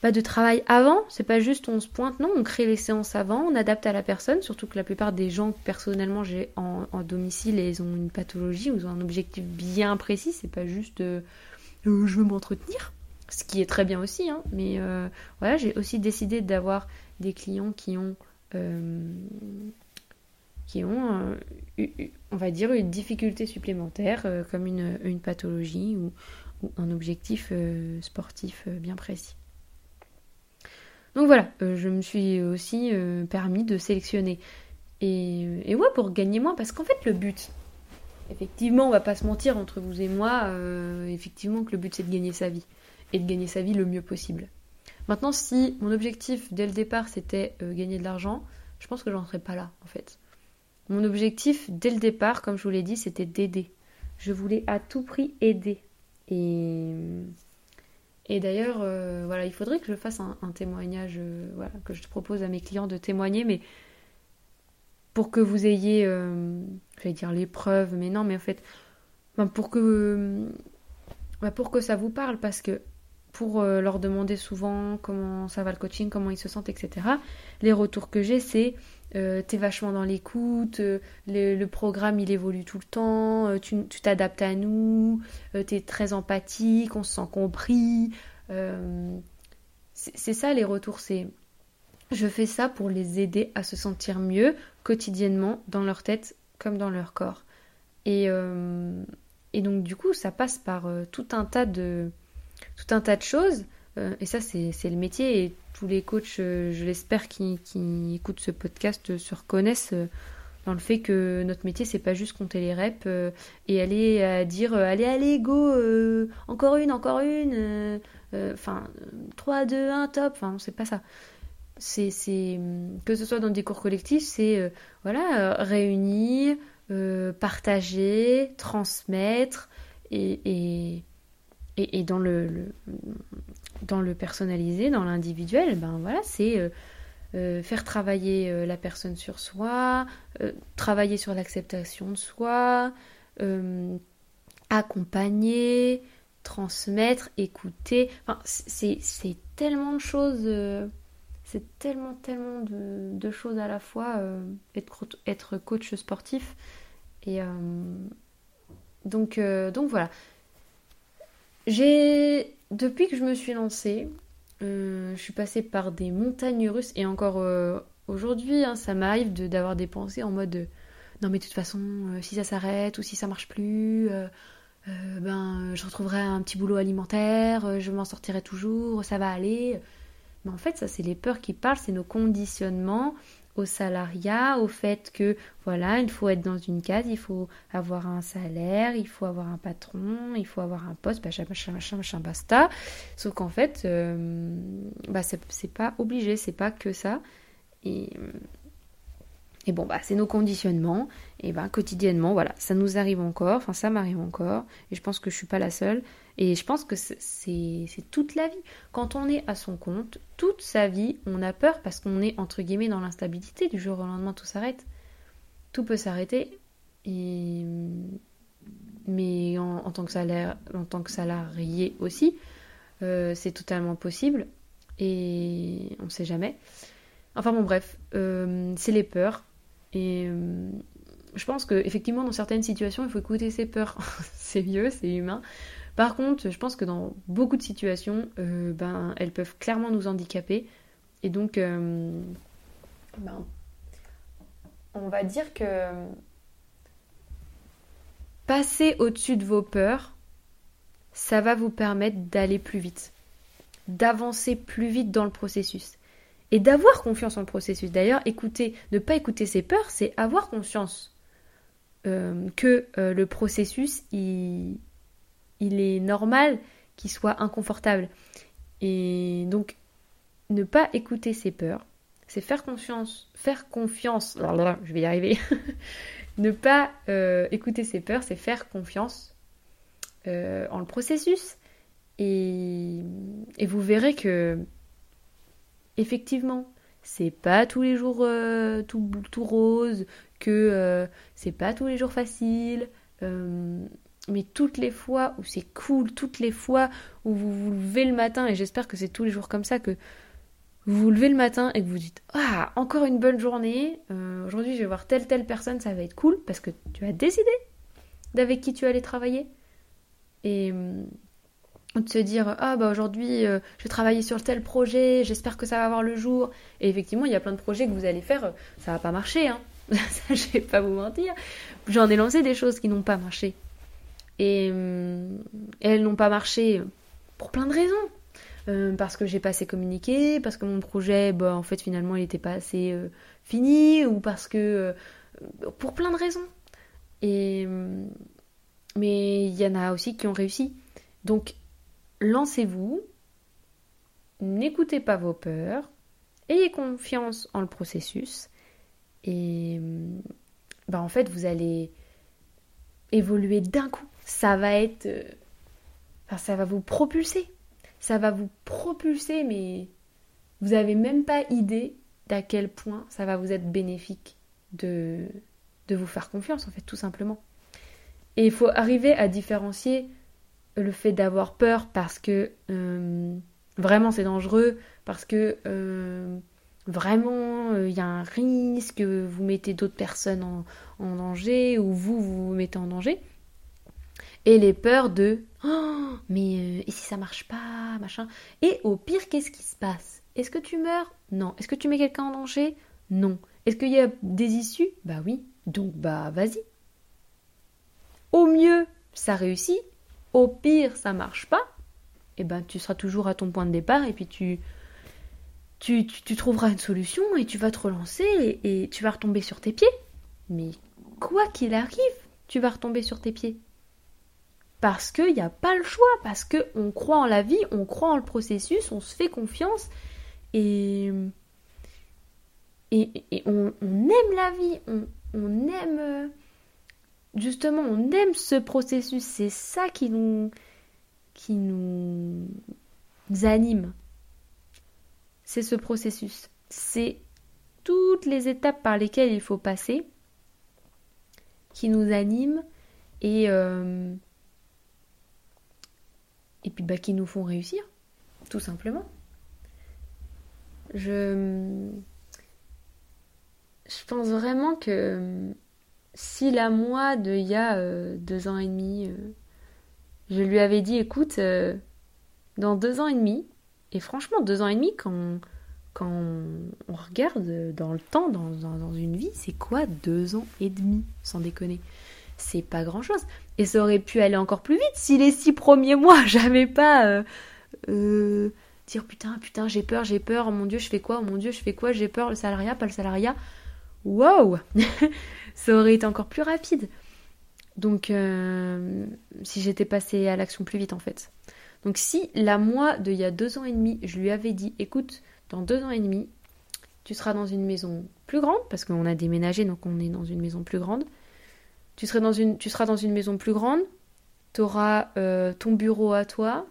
pas de travail avant, c'est pas juste on se pointe, non, on crée les séances avant, on adapte à la personne, surtout que la plupart des gens que personnellement j'ai en, en domicile et ils ont une pathologie ou ils ont un objectif bien précis, c'est pas juste euh, euh, je veux m'entretenir, ce qui est très bien aussi, hein, mais euh, voilà, j'ai aussi décidé d'avoir des clients qui ont, euh, qui ont euh, eu, on va dire, une difficulté supplémentaire, euh, comme une, une pathologie ou, ou un objectif euh, sportif euh, bien précis. Donc voilà, euh, je me suis aussi euh, permis de sélectionner. Et, et ouais, pour gagner moins, parce qu'en fait, le but, effectivement, on va pas se mentir entre vous et moi, euh, effectivement que le but c'est de gagner sa vie, et de gagner sa vie le mieux possible. Maintenant, si mon objectif dès le départ c'était euh, gagner de l'argent, je pense que j'en serais pas là, en fait. Mon objectif dès le départ, comme je vous l'ai dit, c'était d'aider. Je voulais à tout prix aider. Et... Et d'ailleurs, euh, voilà, il faudrait que je fasse un, un témoignage, euh, voilà, que je propose à mes clients de témoigner, mais pour que vous ayez, euh, j'allais dire les preuves, mais non, mais en fait, ben pour que, euh, ben pour que ça vous parle, parce que pour euh, leur demander souvent comment ça va le coaching, comment ils se sentent, et cetera. Les retours que j'ai, c'est euh, t'es vachement dans l'écoute, euh, le, le programme il évolue tout le temps, euh, tu, tu t'adaptes à nous, euh, t'es très empathique, on se sent compris. Euh, c'est, c'est ça les retours, c'est je fais ça pour les aider à se sentir mieux quotidiennement dans leur tête comme dans leur corps. Et, euh, et donc du coup ça passe par euh, tout un tas de... tout un tas de choses, euh, et ça c'est, c'est le métier, et tous les coachs, euh, je l'espère, qui, qui écoutent ce podcast euh, se reconnaissent euh, dans le fait que notre métier c'est pas juste compter les reps euh, et aller à dire euh, allez allez go, euh, encore une, encore une, enfin euh, euh, trois, deux, un, top, enfin c'est pas ça. C'est, c'est, que ce soit dans des cours collectifs, c'est euh, voilà, euh, réunir, euh, partager, transmettre, et... et... Et dans le, le, dans le personnalisé, dans l'individuel, ben voilà, c'est, euh, faire travailler euh, la personne sur soi, euh, travailler sur l'acceptation de soi, euh, accompagner, transmettre, écouter. Enfin, c'est, c'est tellement de choses, euh, c'est tellement, tellement de, de choses à la fois, euh, être, être coach sportif. Et euh, donc, euh, donc voilà. J'ai, depuis que je me suis lancée, euh, je suis passée par des montagnes russes, et encore euh, aujourd'hui, hein, ça m'arrive de, d'avoir des pensées en mode euh, non mais de toute façon, euh, si ça s'arrête ou si ça marche plus, euh, euh, ben je retrouverai un petit boulot alimentaire, euh, je m'en sortirai toujours, ça va aller. Mais en fait, ça c'est les peurs qui parlent, c'est nos conditionnements au salariat, au fait que voilà, il faut être dans une case, il faut avoir un salaire, il faut avoir un patron, il faut avoir un poste, machin, machin, machin, machin, basta. Sauf qu'en fait, euh, bah, c'est, c'est pas obligé, c'est pas que ça. Et, et bon, bah, c'est nos conditionnements. Et bah, quotidiennement, voilà, ça nous arrive encore, enfin, ça m'arrive encore. Et je pense que je suis pas la seule. Et je pense que c'est, c'est, c'est toute la vie. Quand on est à son compte, toute sa vie, on a peur parce qu'on est, entre guillemets, dans l'instabilité. Du jour au lendemain, tout s'arrête. Tout peut s'arrêter. Et... Mais en, en tant que salaire, en tant que salarié aussi, euh, c'est totalement possible. Et on ne sait jamais. Enfin bon, bref, euh, c'est les peurs. Et... Euh, je pense qu'effectivement, dans certaines situations, il faut écouter ses peurs. C'est vieux, c'est humain. Par contre, je pense que dans beaucoup de situations, euh, ben, elles peuvent clairement nous handicaper. Et donc, euh, ben, on va dire que passer au-dessus de vos peurs, ça va vous permettre d'aller plus vite, d'avancer plus vite dans le processus. Et d'avoir confiance en le processus. D'ailleurs, écouter, ne pas écouter ses peurs, c'est avoir conscience euh, que euh, le processus, il, il est normal qu'il soit inconfortable. Et donc, ne pas écouter ses peurs, c'est faire confiance, faire confiance, je vais y arriver, ne pas euh, écouter ses peurs, c'est faire confiance euh, en le processus. Et, et vous verrez que effectivement, c'est pas tous les jours euh, tout, tout rose, que euh, c'est pas tous les jours facile, euh, mais toutes les fois où c'est cool, toutes les fois où vous vous levez le matin, et j'espère que c'est tous les jours comme ça, que vous vous levez le matin et que vous dites « Ah, encore une bonne journée, euh, aujourd'hui je vais voir telle telle personne, ça va être cool », parce que tu as décidé d'avec qui tu allais travailler. Et... de se dire « Ah bah aujourd'hui euh, je vais travailler sur tel projet, j'espère que ça va voir le jour ». Et effectivement il y a plein de projets que vous allez faire, ça va pas marcher, hein. Ça je vais pas vous mentir, j'en ai lancé des choses qui n'ont pas marché, et euh, elles n'ont pas marché pour plein de raisons, euh, parce que j'ai pas assez communiqué, parce que mon projet bah, en fait finalement il était pas assez euh, fini, ou parce que euh, pour plein de raisons. Et euh, mais il y en a aussi qui ont réussi. Donc lancez-vous, n'écoutez pas vos peurs, ayez confiance en le processus, et ben en fait vous allez évoluer d'un coup. Ça va être, enfin ça va vous propulser, ça va vous propulser, mais vous n'avez même pas idée d'à quel point ça va vous être bénéfique de de vous faire confiance en fait, tout simplement. Et il faut arriver à différencier le fait d'avoir peur parce que euh, vraiment c'est dangereux, parce que euh, vraiment il euh, y a un risque, vous mettez d'autres personnes en, en danger, ou vous, vous vous mettez en danger. Et les peurs de « Oh, mais euh, et si ça marche pas, machin ?» Et au pire, qu'est-ce qui se passe? Est-ce que tu meurs? Non. Est-ce que tu mets quelqu'un en danger? Non. Est-ce qu'il y a des issues? Bah oui. Donc bah vas-y. Au mieux, ça réussit. Au pire, ça marche pas, et eh ben tu seras toujours à ton point de départ, et puis tu tu, tu, tu trouveras une solution, et tu vas te relancer, et, et tu vas retomber sur tes pieds. Mais quoi qu'il arrive, tu vas retomber sur tes pieds. Parce qu'il n'y a pas le choix, parce qu'on croit en la vie, on croit en le processus, on se fait confiance, et, et, et on, on aime la vie, on, on aime... Justement, on aime ce processus, c'est ça qui nous, qui nous anime. C'est ce processus. c'est toutes les étapes par lesquelles il faut passer qui nous animent et, euh, et puis bah, qui nous font réussir, tout simplement. Je, je pense vraiment que si la moi de il y a euh, deux ans et demi, euh, je lui avais dit, écoute, euh, dans deux ans et demi, et franchement deux ans et demi, quand, quand on regarde dans le temps, dans, dans, dans une vie, c'est quoi deux ans et demi, sans déconner? C'est pas grand-chose. Et ça aurait pu aller encore plus vite si les six premiers mois, j'avais pas... Euh, euh, dire putain, putain, j'ai peur, j'ai peur, oh mon Dieu, je fais quoi, oh mon Dieu, je fais quoi, j'ai peur, le salariat, pas le salariat. Wow. Ça aurait été encore plus rapide. Donc, euh, si j'étais passée à l'action plus vite, en fait. Donc, si la moi d'il y a deux ans et demi, je lui avais dit, écoute, dans deux ans et demi, tu seras dans une maison plus grande, parce qu'on a déménagé, donc on est dans une maison plus grande. Tu seras dans une, tu seras dans une maison plus grande, tu auras euh, ton bureau à toi,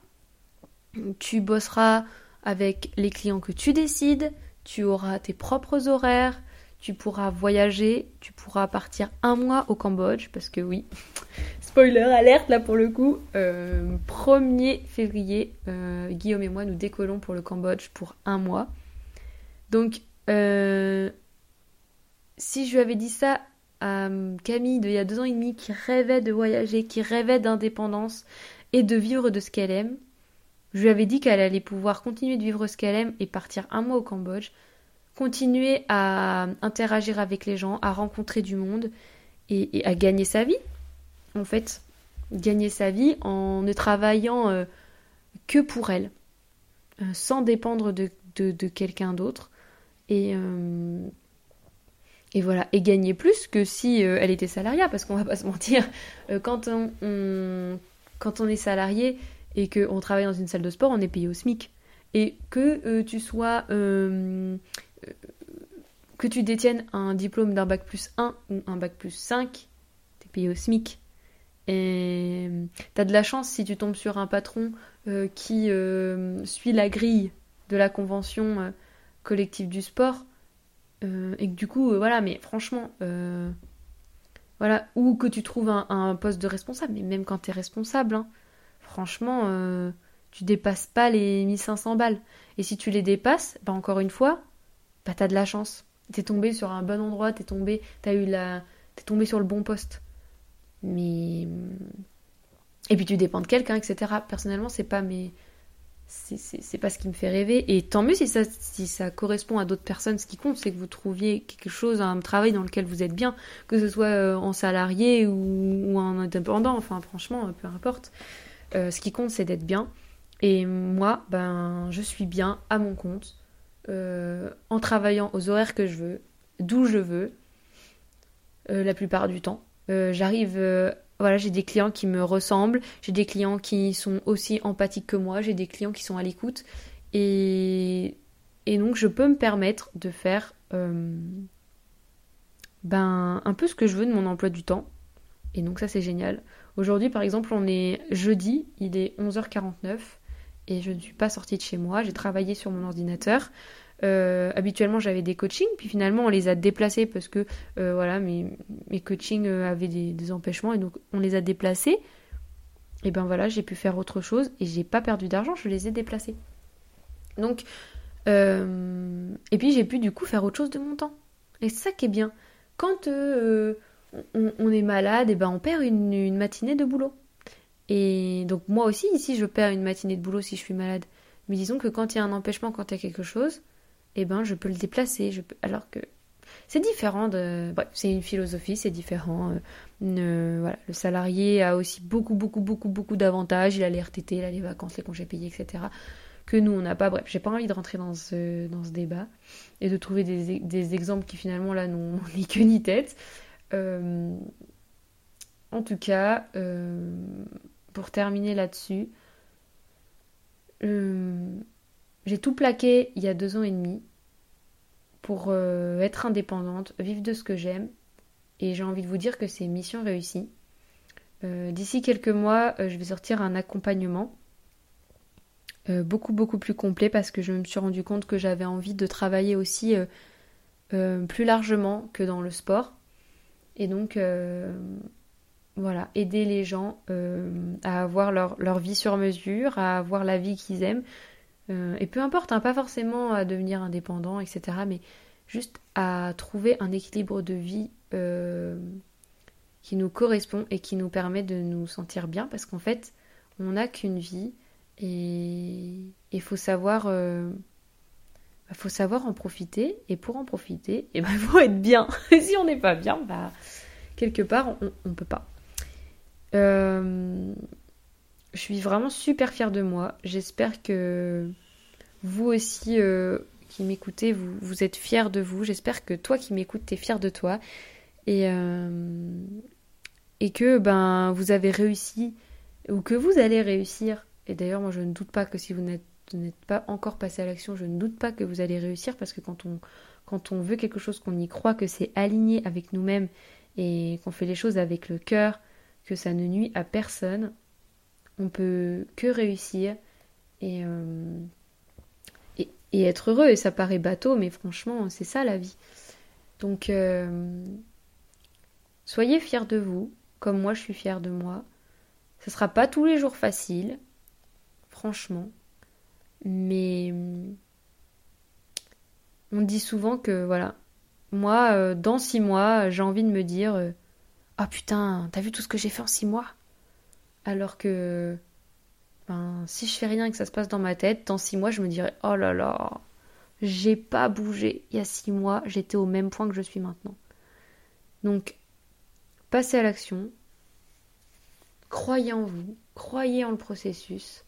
tu bosseras avec les clients que tu décides, tu auras tes propres horaires, tu pourras voyager, tu pourras partir un mois au Cambodge, parce que oui, spoiler alerte là pour le coup, euh, premier février, euh, Guillaume et moi nous décollons pour le Cambodge pour un mois. Donc, euh, si je lui avais dit ça à Camille d'il y a deux ans et demi, qui rêvait de voyager, qui rêvait d'indépendance et de vivre de ce qu'elle aime, je lui avais dit qu'elle allait pouvoir continuer de vivre ce qu'elle aime et partir un mois au Cambodge, continuer à interagir avec les gens, à rencontrer du monde et, et à gagner sa vie, en fait. Gagner sa vie en ne travaillant euh, que pour elle, euh, sans dépendre de, de, de quelqu'un d'autre. Et, euh, et voilà, et gagner plus que si euh, elle était salariée, parce qu'on va pas se mentir, euh, quand, on, on, quand on est salarié... et qu'on travaille dans une salle de sport, on est payé au SMIC. Et que euh, tu sois... Euh, euh, que tu détiennes un diplôme d'un bac plus un ou un bac plus cinq, t'es payé au SMIC. Et t'as de la chance si tu tombes sur un patron euh, qui euh, suit la grille de la convention euh, collective du sport. Euh, et que du coup, euh, voilà, mais franchement... Euh, voilà, ou que tu trouves un, un poste de responsable. Mais même quand t'es responsable... Hein, franchement, euh, tu dépasses pas les mille cinq cents balles. Et si tu les dépasses, bah encore une fois, bah t'as de la chance. T'es tombé sur un bon endroit, t'es tombé, t'as eu la... t'es tombé sur le bon poste. Mais... Et puis tu dépends de quelqu'un, et cetera. Personnellement, c'est pas mes... c'est, c'est, c'est pas ce qui me fait rêver. Et tant mieux si ça, si ça correspond à d'autres personnes. Ce qui compte, c'est que vous trouviez quelque chose, un travail dans lequel vous êtes bien, que ce soit en salarié ou, ou en indépendant. Enfin, franchement, peu importe. Euh, ce qui compte, c'est d'être bien. Et moi, ben, je suis bien à mon compte, euh, en travaillant aux horaires que je veux, d'où je veux, euh, la plupart du temps. Euh, j'arrive, euh, voilà, j'ai des clients qui me ressemblent, j'ai des clients qui sont aussi empathiques que moi, j'ai des clients qui sont à l'écoute. Et, et donc, je peux me permettre de faire euh, ben, un peu ce que je veux de mon emploi du temps. Et donc, ça, c'est génial. Aujourd'hui, par exemple, on est jeudi, il est onze heures quarante-neuf et je ne suis pas sortie de chez moi, j'ai travaillé sur mon ordinateur. Euh, habituellement, j'avais des coachings, puis finalement, on les a déplacés parce que euh, voilà, mes, mes coachings avaient des, des empêchements et donc on les a déplacés. Et ben voilà, j'ai pu faire autre chose et j'ai pas perdu d'argent, je les ai déplacés. Donc, euh, et puis j'ai pu du coup faire autre chose de mon temps. Et c'est ça qui est bien. Quand... Euh, On, on est malade, et ben on perd une, une matinée de boulot. Et donc moi aussi, ici, je perds une matinée de boulot si je suis malade. Mais disons que quand il y a un empêchement, quand il y a quelque chose, et ben je peux le déplacer. Je peux... Alors que c'est différent de... Bref, c'est une philosophie, c'est différent. Euh, voilà, le salarié a aussi beaucoup, beaucoup, beaucoup, beaucoup d'avantages. Il a les R T T, il a les vacances, les congés payés, et cetera. Que nous, on n'a pas. Bref, j'ai pas envie de rentrer dans ce, dans ce débat et de trouver des, des exemples qui finalement, là, n'ont ni queue ni tête. Euh, en tout cas, euh, pour terminer là-dessus, euh, j'ai tout plaqué il y a deux ans et demi pour euh, être indépendante, vivre de ce que j'aime, et j'ai envie de vous dire que c'est mission réussie. Euh, d'ici quelques mois, euh, je vais sortir un accompagnement euh, beaucoup beaucoup plus complet, parce que je me suis rendu compte que j'avais envie de travailler aussi euh, euh, plus largement que dans le sport. Et donc euh, voilà, aider les gens euh, à avoir leur, leur vie sur mesure, à avoir la vie qu'ils aiment. Euh, et peu importe, hein, pas forcément à devenir indépendant, et cetera. Mais juste à trouver un équilibre de vie euh, qui nous correspond et qui nous permet de nous sentir bien, parce qu'en fait, on n'a qu'une vie et il faut savoir, euh, faut savoir en profiter. Et pour en profiter, il ben, faut être bien. Et si on n'est pas bien, bah, quelque part, on ne peut pas. Euh, je suis vraiment super fière de moi. J'espère que vous aussi... Euh, qui m'écoutez, vous, vous êtes fiers de vous. J'espère que toi qui m'écoutes, t'es fière de toi. Et, euh, et que ben, vous avez réussi, ou que vous allez réussir. Et d'ailleurs, moi, je ne doute pas que si vous n'êtes, n'êtes pas encore passé à l'action, je ne doute pas que vous allez réussir, parce que quand on, quand on veut quelque chose, qu'on y croit, que c'est aligné avec nous-mêmes et qu'on fait les choses avec le cœur, que ça ne nuit à personne, on peut que réussir. Et... Euh, Et être heureux, et ça paraît bateau, mais franchement, c'est ça la vie. Donc, euh, soyez fiers de vous, comme moi je suis fière de moi. Ce sera pas tous les jours facile, franchement. Mais on dit souvent que, voilà, moi, euh, dans six mois, j'ai envie de me dire euh, « Ah putain, t'as vu tout ce que j'ai fait en six mois ?» Alors que... Ben, si je fais rien et que ça se passe dans ma tête, dans six mois, je me dirais « Oh là là, j'ai pas bougé. Il y a six mois, j'étais au même point que je suis maintenant. » Donc, passez à l'action. Croyez en vous. Croyez en le processus.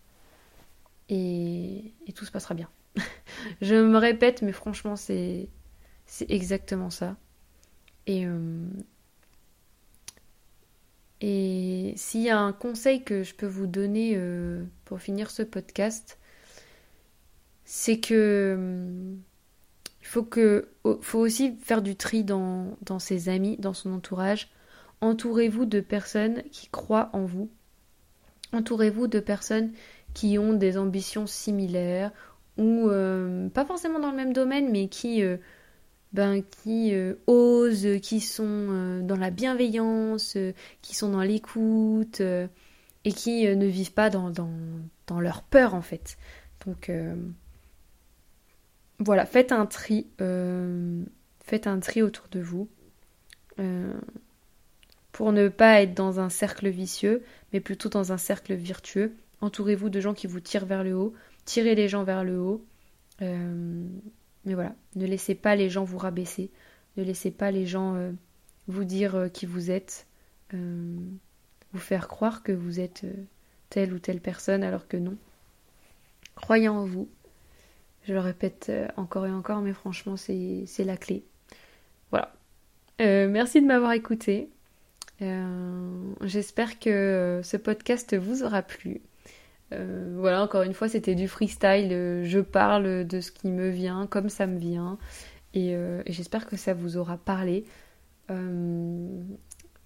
Et, et tout se passera bien. Je me répète, mais franchement, c'est, c'est exactement ça. Et... Euh... Et s'il y a un conseil que je peux vous donner euh, pour finir ce podcast, c'est que euh, faut que faut aussi faire du tri dans, dans ses amis, dans son entourage. Entourez-vous de personnes qui croient en vous. Entourez-vous de personnes qui ont des ambitions similaires, ou euh, pas forcément dans le même domaine, mais qui... Euh, Ben, qui euh, osent, qui sont euh, dans la bienveillance, euh, qui sont dans l'écoute, euh, et qui euh, ne vivent pas dans, dans, dans leur peur, en fait. Donc, euh, voilà, faites un tri, euh, faites un tri autour de vous, euh, pour ne pas être dans un cercle vicieux, mais plutôt dans un cercle vertueux. Entourez-vous de gens qui vous tirent vers le haut, tirez les gens vers le haut, euh, mais voilà, ne laissez pas les gens vous rabaisser, ne laissez pas les gens euh, vous dire euh, qui vous êtes, euh, vous faire croire que vous êtes euh, telle ou telle personne alors que non. Croyez en vous, je le répète euh, encore et encore, mais franchement c'est, c'est la clé. Voilà, euh, merci de m'avoir écouté, euh, j'espère que ce podcast vous aura plu. Euh, voilà, encore une fois, c'était du freestyle, euh, je parle de ce qui me vient, comme ça me vient, et, euh, et j'espère que ça vous aura parlé. Euh,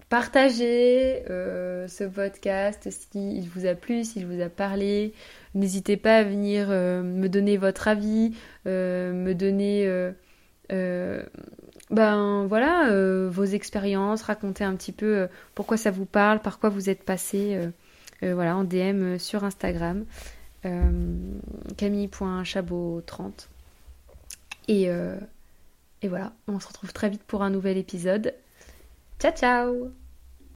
partagez euh, ce podcast s'il vous a plu, s'il vous a parlé. N'hésitez pas à venir euh, me donner votre avis, euh, me donner euh, euh, ben voilà euh, vos expériences, raconter un petit peu euh, pourquoi ça vous parle, par quoi vous êtes passé. Euh, Euh, voilà, en D M sur Instagram, euh, camille point chabot trente, et, euh, et voilà, on se retrouve très vite pour un nouvel épisode. Ciao ciao.